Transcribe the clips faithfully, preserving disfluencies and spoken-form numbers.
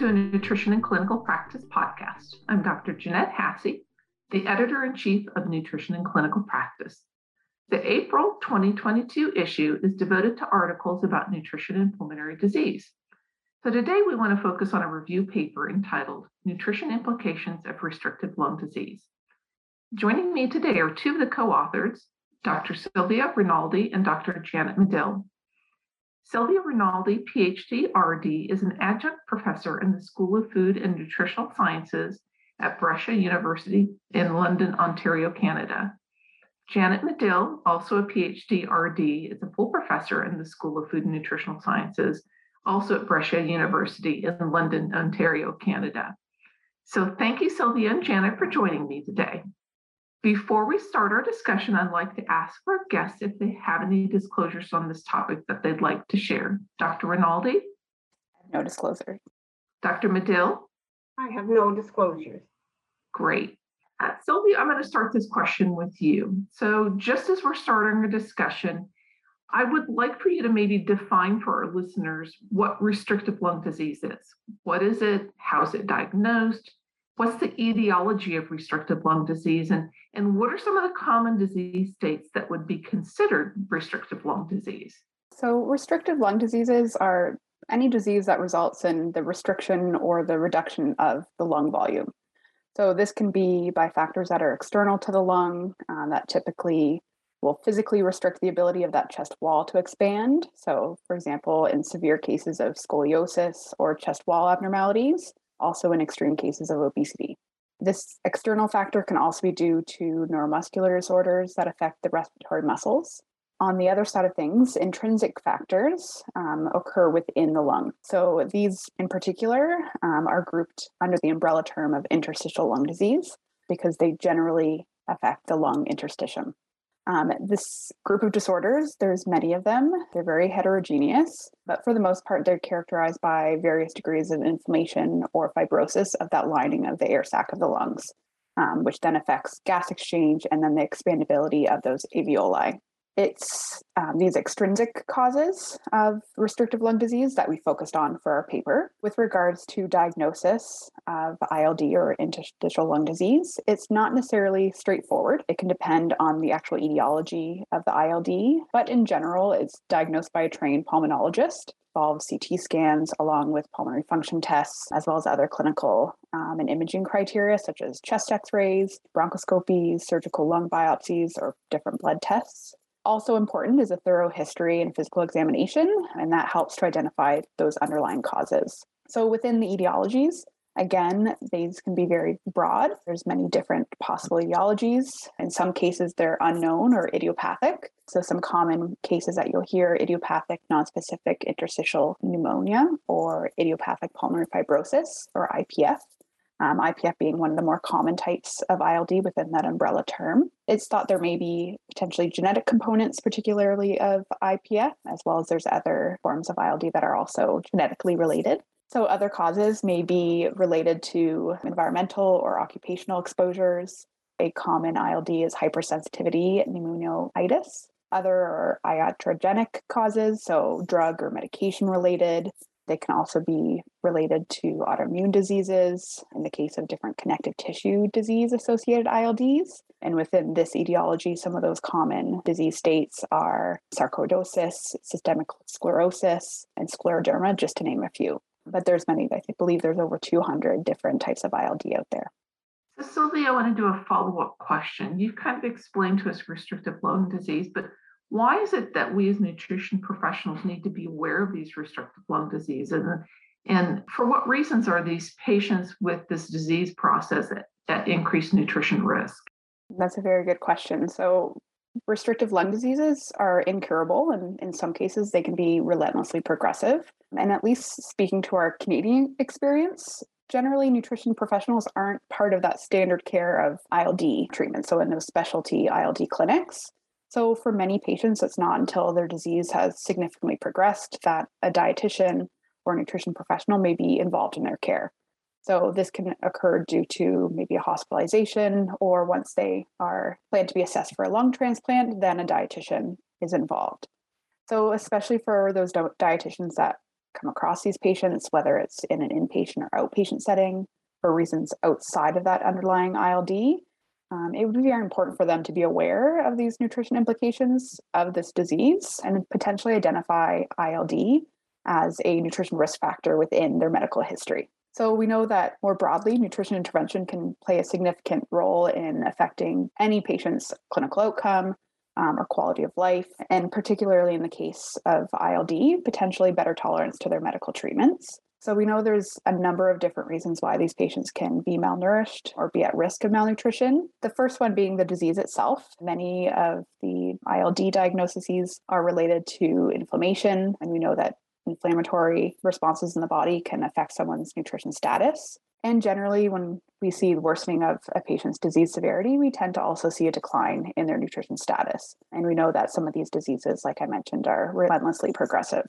to a Nutrition and Clinical Practice podcast. I'm Doctor Jeanette Hasse, the Editor-in-Chief of Nutrition and Clinical Practice. The April twenty twenty-two issue is devoted to articles about nutrition and pulmonary disease. So today we want to focus on a review paper entitled Nutrition Implications of Restrictive Lung Disease. Joining me today are two of the co-authors, Doctor Sylvia Rinaldi and Doctor Janet Medill. Sylvia Rinaldi, PhD, R D, is an adjunct professor in the School of Food and Nutritional Sciences at Brescia University in London, Ontario, Canada. Janet Medill, also a PhD, R D, is a full professor in the School of Food and Nutritional Sciences, also at Brescia University in London, Ontario, Canada. So thank you, Sylvia and Janet, for joining me today. Before we start our discussion, I'd like to ask our guests if they have any disclosures on this topic that they'd like to share. Doctor Rinaldi? No disclosure. Doctor Medill? I have no disclosures. Great. Uh, Sylvia, I'm going to start this question with you. So just as we're starting a discussion, I would like for you to maybe define for our listeners what restrictive lung disease is. What is it? How is it diagnosed? What's the etiology of restrictive lung disease, and, and what are some of the common disease states that would be considered restrictive lung disease? So restrictive lung diseases are any disease that results in the restriction or the reduction of the lung volume. So this can be by factors that are external to the lung, uh, that typically will physically restrict the ability of that chest wall to expand. So for example, in severe cases of scoliosis or chest wall abnormalities, also in extreme cases of obesity. This external factor can also be due to neuromuscular disorders that affect the respiratory muscles. On the other side of things, intrinsic factors um, occur within the lung. So these in particular um, are grouped under the umbrella term of interstitial lung disease because they generally affect the lung interstitium. Um, this group of disorders, there's many of them. They're very heterogeneous, but for the most part, they're characterized by various degrees of inflammation or fibrosis of that lining of the air sac of the lungs, um, which then affects gas exchange and then the expandability of those alveoli. It's um, these extrinsic causes of restrictive lung disease that we focused on for our paper. With regards to diagnosis of I L D or interstitial lung disease, it's not necessarily straightforward. It can depend on the actual etiology of the I L D, but in general, it's diagnosed by a trained pulmonologist, involves C T scans along with pulmonary function tests, as well as other clinical um, and imaging criteria such as chest x-rays, bronchoscopies, surgical lung biopsies, or different blood tests. Also important is a thorough history and physical examination, and that helps to identify those underlying causes. So within the etiologies, again, these can be very broad. There's many different possible etiologies. In some cases, they're unknown or idiopathic. So some common cases that you'll hear, idiopathic nonspecific interstitial pneumonia or idiopathic pulmonary fibrosis or I P F. Um, I P F being one of the more common types of I L D within that umbrella term. It's thought there may be potentially genetic components, particularly of I P F, as well as there's other forms of I L D that are also genetically related. So other causes may be related to environmental or occupational exposures. A common I L D is hypersensitivity pneumonitis. Other are iatrogenic causes, so drug or medication related. They can also be related to autoimmune diseases in the case of different connective tissue disease-associated I L Ds. And within this etiology, some of those common disease states are sarcoidosis, systemic sclerosis, and scleroderma, just to name a few. But there's many, I believe there's over two hundred different types of I L D out there. So Sylvia, I want to do a follow-up question. You've kind of explained to us restrictive lung disease, but why is it that we as nutrition professionals need to be aware of these restrictive lung diseases? And, and for what reasons are these patients with this disease process at, at increased nutrition risk? That's a very good question. So restrictive lung diseases are incurable, and in some cases, they can be relentlessly progressive. And at least speaking to our Canadian experience, generally, nutrition professionals aren't part of that standard care of I L D treatment. So in those specialty I L D clinics. So for many patients, it's not until their disease has significantly progressed that a dietitian or nutrition professional may be involved in their care. So this can occur due to maybe a hospitalization, or once they are planned to be assessed for a lung transplant, then a dietitian is involved. So especially for those dietitians that come across these patients, whether it's in an inpatient or outpatient setting for reasons outside of that underlying I L D, um, it would be very important for them to be aware of these nutrition implications of this disease and potentially identify I L D as a nutrition risk factor within their medical history. So we know that more broadly, nutrition intervention can play a significant role in affecting any patient's clinical outcome um, or quality of life, and particularly in the case of I L D, potentially better tolerance to their medical treatments. So we know there's a number of different reasons why these patients can be malnourished or be at risk of malnutrition. The first one being the disease itself. Many of the I L D diagnoses are related to inflammation, and we know that inflammatory responses in the body can affect someone's nutrition status. And generally, when we see the worsening of a patient's disease severity, we tend to also see a decline in their nutrition status. And we know that some of these diseases, like I mentioned, are relentlessly progressive.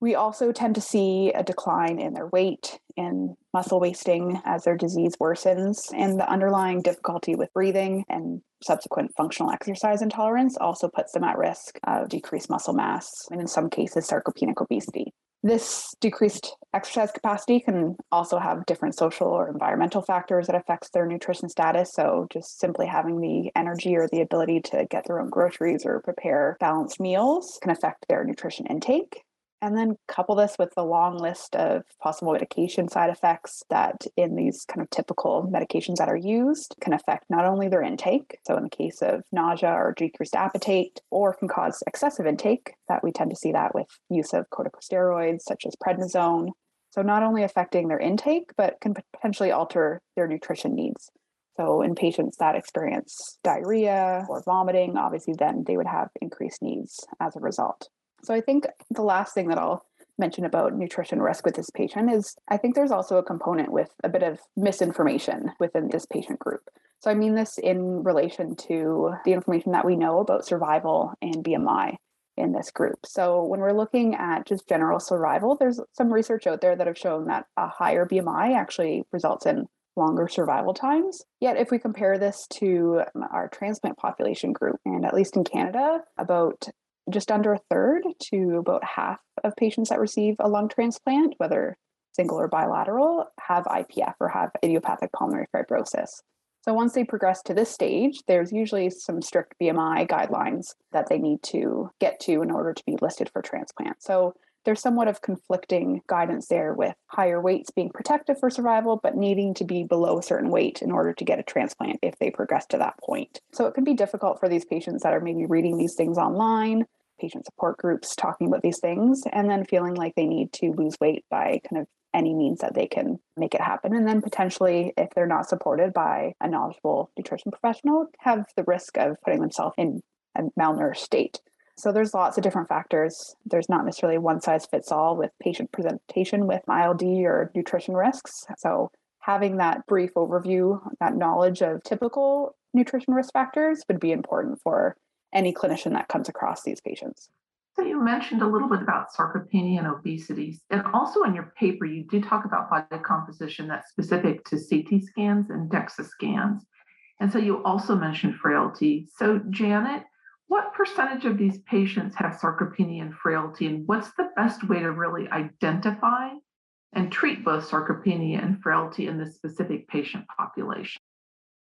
We also tend to see a decline in their weight and muscle wasting as their disease worsens, and the underlying difficulty with breathing and subsequent functional exercise intolerance also puts them at risk of decreased muscle mass and in some cases sarcopenic obesity. This decreased exercise capacity can also have different social or environmental factors that affects their nutrition status. So just simply having the energy or the ability to get their own groceries or prepare balanced meals can affect their nutrition intake. And then couple this with the long list of possible medication side effects that in these kind of typical medications that are used can affect not only their intake, so in the case of nausea or decreased appetite, or can cause excessive intake, that we tend to see that with use of corticosteroids such as prednisone. So not only affecting their intake, but can potentially alter their nutrition needs. So in patients that experience diarrhea or vomiting, obviously then they would have increased needs as a result. So I think the last thing that I'll mention about nutrition risk with this patient is I think there's also a component with a bit of misinformation within this patient group. So I mean this in relation to the information that we know about survival and B M I in this group. So when we're looking at just general survival, there's some research out there that have shown that a higher B M I actually results in longer survival times. Yet if we compare this to our transplant population group, and at least in Canada, about just under a third to about half of patients that receive a lung transplant, whether single or bilateral, have I P F or have idiopathic pulmonary fibrosis. So once they progress to this stage, there's usually some strict B M I guidelines that they need to get to in order to be listed for transplant. So there's somewhat of conflicting guidance there, with higher weights being protective for survival, but needing to be below a certain weight in order to get a transplant if they progress to that point. So it can be difficult for these patients that are maybe reading these things online, patient support groups talking about these things, and then feeling like they need to lose weight by kind of any means that they can make it happen. And then potentially, if they're not supported by a knowledgeable nutrition professional, have the risk of putting themselves in a malnourished state. So there's lots of different factors. There's not necessarily one size fits all with patient presentation with I L D or nutrition risks. So having that brief overview, that knowledge of typical nutrition risk factors would be important for any clinician that comes across these patients. So you mentioned a little bit about sarcopenia and obesity, and also in your paper, you do talk about body composition that's specific to C T scans and DEXA scans. And so you also mentioned frailty. So Janet, what percentage of these patients have sarcopenia and frailty, and what's the best way to really identify and treat both sarcopenia and frailty in this specific patient population?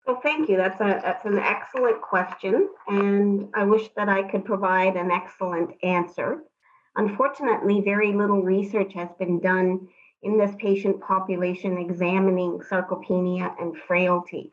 Well, thank you. That's a that's an excellent question, and I wish that I could provide an excellent answer. Unfortunately, very little research has been done in this patient population examining sarcopenia and frailty.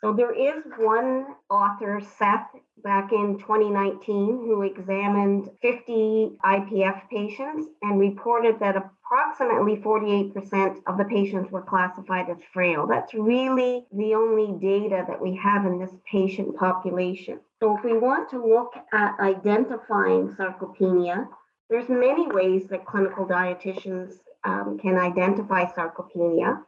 So there is one author, Seth, back in twenty nineteen, who examined fifty I P F patients and reported that approximately forty-eight percent of the patients were classified as frail. That's really the only data that we have in this patient population. So if we want to look at identifying sarcopenia, there's many ways that clinical dietitians um, can identify sarcopenia.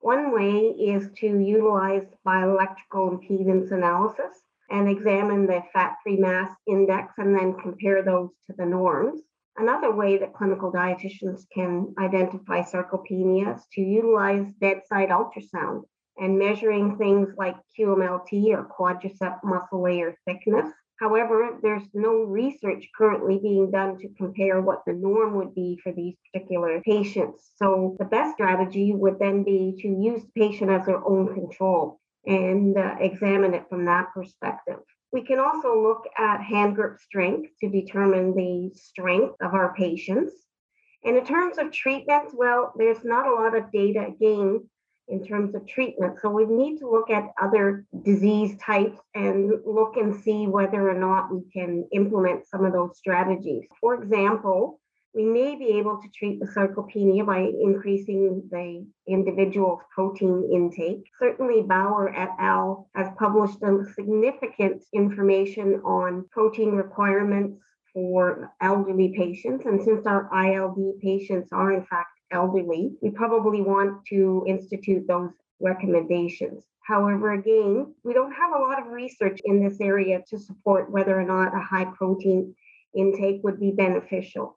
One way is to utilize bioelectrical impedance analysis and examine the fat-free mass index and then compare those to the norms. Another way that clinical dietitians can identify sarcopenia is to utilize bedside ultrasound and measuring things like Q M L T or quadricep muscle layer thickness However, there's no research currently being done to compare what the norm would be for these particular patients. So the best strategy would then be to use the patient as their own control and uh, examine it from that perspective. We can also look at hand grip strength to determine the strength of our patients. And in terms of treatments, well, there's not a lot of data again in terms of treatment. So we need to look at other disease types and look and see whether or not we can implement some of those strategies. For example, we may be able to treat the sarcopenia by increasing the individual's protein intake. Certainly, Bauer et al. Has published significant information on protein requirements for elderly patients. And since our I L D patients are, in fact, elderly, we probably want to institute those recommendations. However, again, we don't have a lot of research in this area to support whether or not a high protein intake would be beneficial.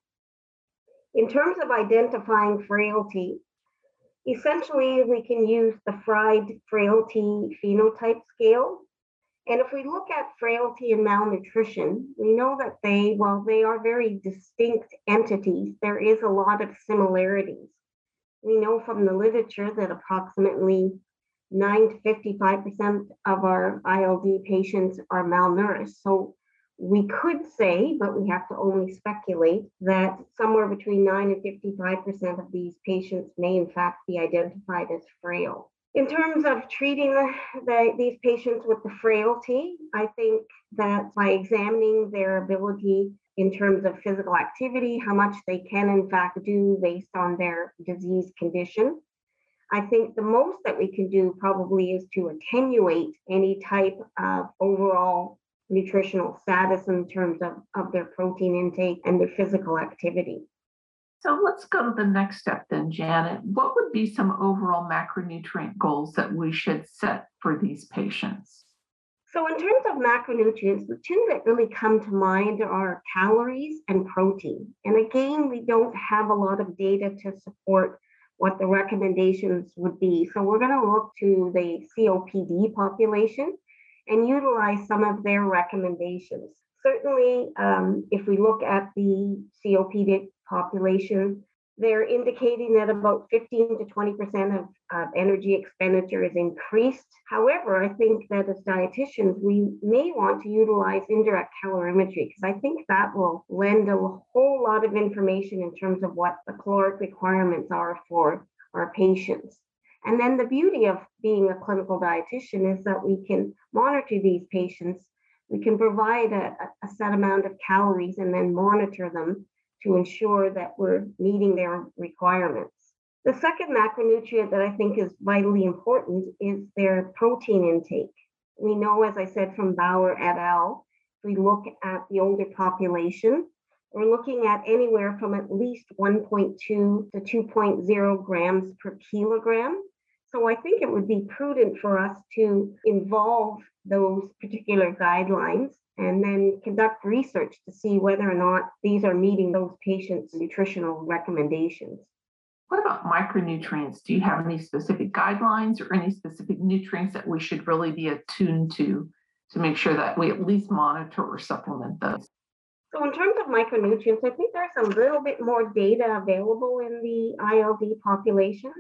In terms of identifying frailty, essentially we can use the Fried Frailty Phenotype Scale. And if we look at frailty and malnutrition, we know that they, while they are very distinct entities, there is a lot of similarities. We know from the literature that approximately nine to fifty-five percent of our I L D patients are malnourished. So we could say, but we have to only speculate, that somewhere between nine and fifty-five percent of these patients may in fact be identified as frail. In terms of treating the, the, these patients with the frailty, I think that by examining their ability in terms of physical activity, how much they can in fact do based on their disease condition, I think the most that we can do probably is to attenuate any type of overall nutritional status in terms of, of their protein intake and their physical activity. So let's go to the next step then, Janet. What would be some overall macronutrient goals that we should set for these patients? So in terms of macronutrients, the two that really come to mind are calories and protein. And again, we don't have a lot of data to support what the recommendations would be. So we're going to look to the C O P D population and utilize some of their recommendations. Certainly, um, if we look at the C O P D population, they're indicating that about fifteen to twenty percent of, of energy expenditure is increased. However, I think that as dietitians, we may want to utilize indirect calorimetry because I think that will lend a whole lot of information in terms of what the caloric requirements are for our patients. And then the beauty of being a clinical dietitian is that we can monitor these patients. We can provide a, a set amount of calories and then monitor them to ensure that we're meeting their requirements. The second macronutrient that I think is vitally important is their protein intake. We know, as I said, from Bauer et al., if we look at the older population, we're looking at anywhere from at least one point two to two point zero grams per kilogram. So I think it would be prudent for us to involve those particular guidelines and then conduct research to see whether or not these are meeting those patients' nutritional recommendations. What about micronutrients? Do you have any specific guidelines or any specific nutrients that we should really be attuned to to make sure that we at least monitor or supplement those? So in terms of micronutrients, I think there's a little bit more data available in the I L D population.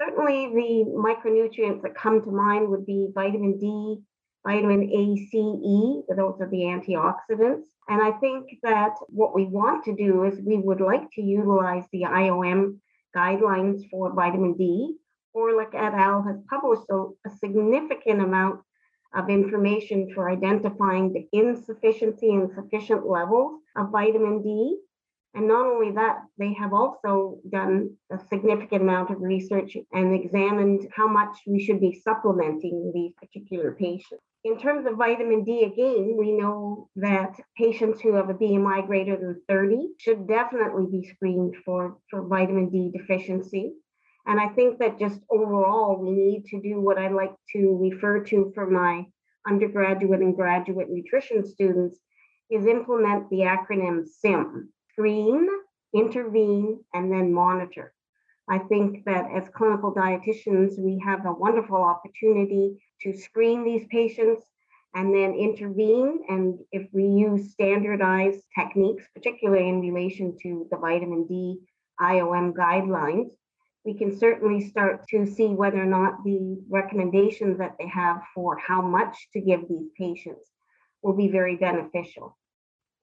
Certainly the micronutrients that come to mind would be vitamin D, vitamin A, C, E, those are the antioxidants. And I think that what we want to do is we would like to utilize the I O M guidelines for vitamin D. Orlic et al. Has published a, a significant amount of information for identifying the insufficiency and sufficient levels of vitamin D. And not only that, they have also done a significant amount of research and examined how much we should be supplementing these particular patients. In terms of vitamin D, again, we know that patients who have a B M I greater than thirty should definitely be screened for, for vitamin D deficiency. And I think that just overall, we need to do what I like to refer to for my undergraduate and graduate nutrition students is implement the acronym SIM. Screen, intervene, and then monitor. I think that as clinical dietitians, we have a wonderful opportunity to screen these patients and then intervene. And if using standardized techniques, particularly in relation to the vitamin D I O M guidelines, we can certainly start to see whether or not the recommendations that they have for how much to give these patients will be very beneficial.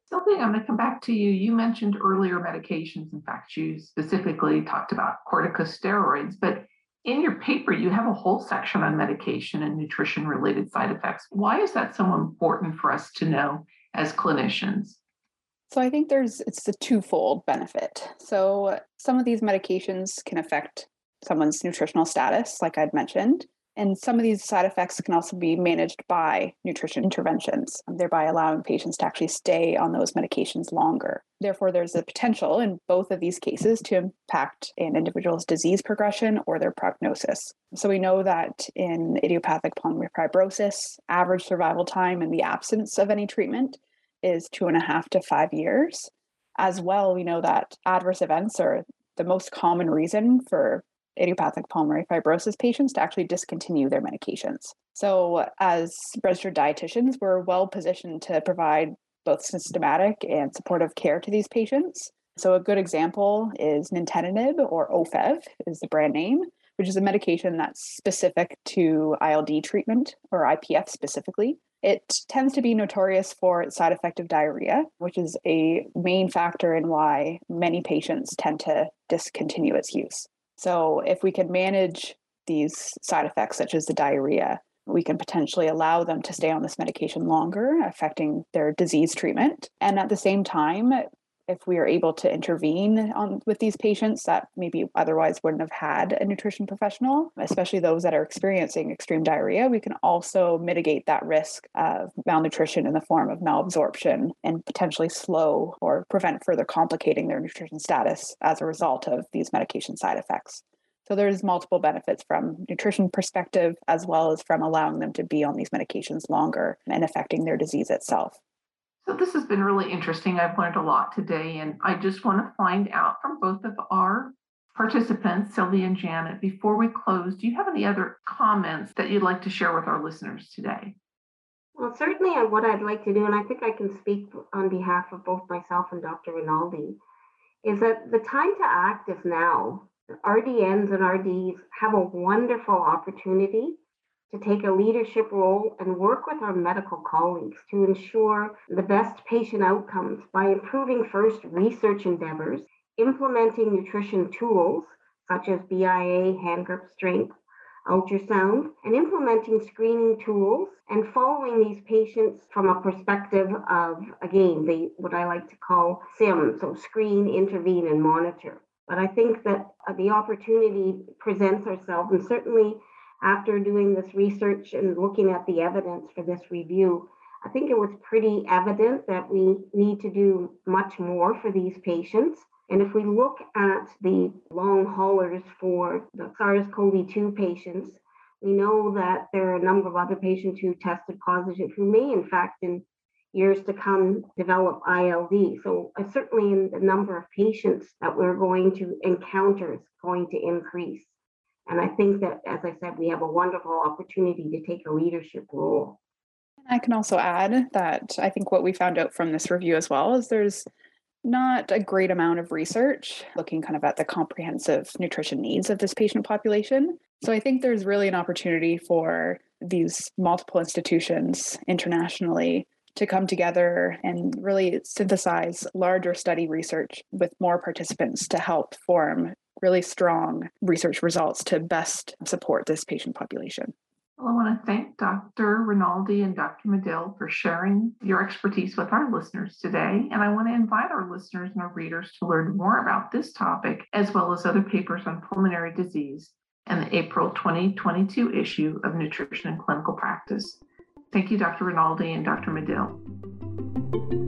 Sylvia, I'm going to come back to you. You mentioned earlier medications. In fact, you specifically talked about corticosteroids, but in your paper, you have a whole section on medication and nutrition-related side effects. Why is that so important for us to know as clinicians? So I think there's it's a twofold benefit. So some of these medications can affect someone's nutritional status, like I'd mentioned, and some of these side effects can also be managed by nutrition interventions, thereby allowing patients to actually stay on those medications longer. Therefore, there's a potential in both of these cases to impact an individual's disease progression or their prognosis. So we know that in idiopathic pulmonary fibrosis, average survival time in the absence of any treatment is two and a half to five years. As well, we know that adverse events are the most common reason for idiopathic pulmonary fibrosis patients to actually discontinue their medications. So as registered dietitians, we're well positioned to provide both systematic and supportive care to these patients. So a good example is nintedanib, or O F E V is the brand name, which is a medication that's specific to I L D treatment, or I P F specifically. It tends to be notorious for its side effect of diarrhea, which is a main factor in why many patients tend to discontinue its use. So if we can manage these side effects, such as the diarrhea, we can potentially allow them to stay on this medication longer, affecting their disease treatment. And at the same time, if we are able to intervene on, with these patients that maybe otherwise wouldn't have had a nutrition professional, especially those that are experiencing extreme diarrhea, we can also mitigate that risk of malnutrition in the form of malabsorption and potentially slow or prevent further complicating their nutrition status as a result of these medication side effects. So there's multiple benefits from nutrition perspective, as well as from allowing them to be on these medications longer and affecting their disease itself. So this has been really interesting. I've learned a lot today, and I just want to find out from both of our participants, Sylvia and Janet, before we close, do you have any other comments that you'd like to share with our listeners today? Well, certainly what I'd like to do, and I think I can speak on behalf of both myself and Doctor Rinaldi, is that the time to act is now. The R D Ns and R Ds have a wonderful opportunity to take a leadership role and work with our medical colleagues to ensure the best patient outcomes by improving first research endeavors, implementing nutrition tools such as B I A, hand grip strength, ultrasound, and implementing screening tools and following these patients from a perspective of, again, the what I like to call SIM, so screen, intervene, and monitor. But I think that the opportunity presents ourselves, and certainly after doing this research and looking at the evidence for this review, I think it was pretty evident that we need to do much more for these patients. And if we look at the long haulers for the SARS-C o V two patients, we know that there are a number of other patients who tested positive who may, in fact, in years to come, develop I L D. So uh, certainly in the number of patients that we're going to encounter is going to increase. And I think that, as I said, we have a wonderful opportunity to take a leadership role. I can also add that I think what we found out from this review as well is there's not a great amount of research looking kind of at the comprehensive nutrition needs of this patient population. So I think there's really an opportunity for these multiple institutions internationally to come together and really synthesize larger study research with more participants to help form really strong research results to best support this patient population. Well, I want to thank Doctor Rinaldi and Doctor Medill for sharing your expertise with our listeners today. And I want to invite our listeners and our readers to learn more about this topic, as well as other papers on pulmonary disease and the April twenty twenty-two issue of Nutrition and Clinical Practice. Thank you, Doctor Rinaldi and Doctor Medill.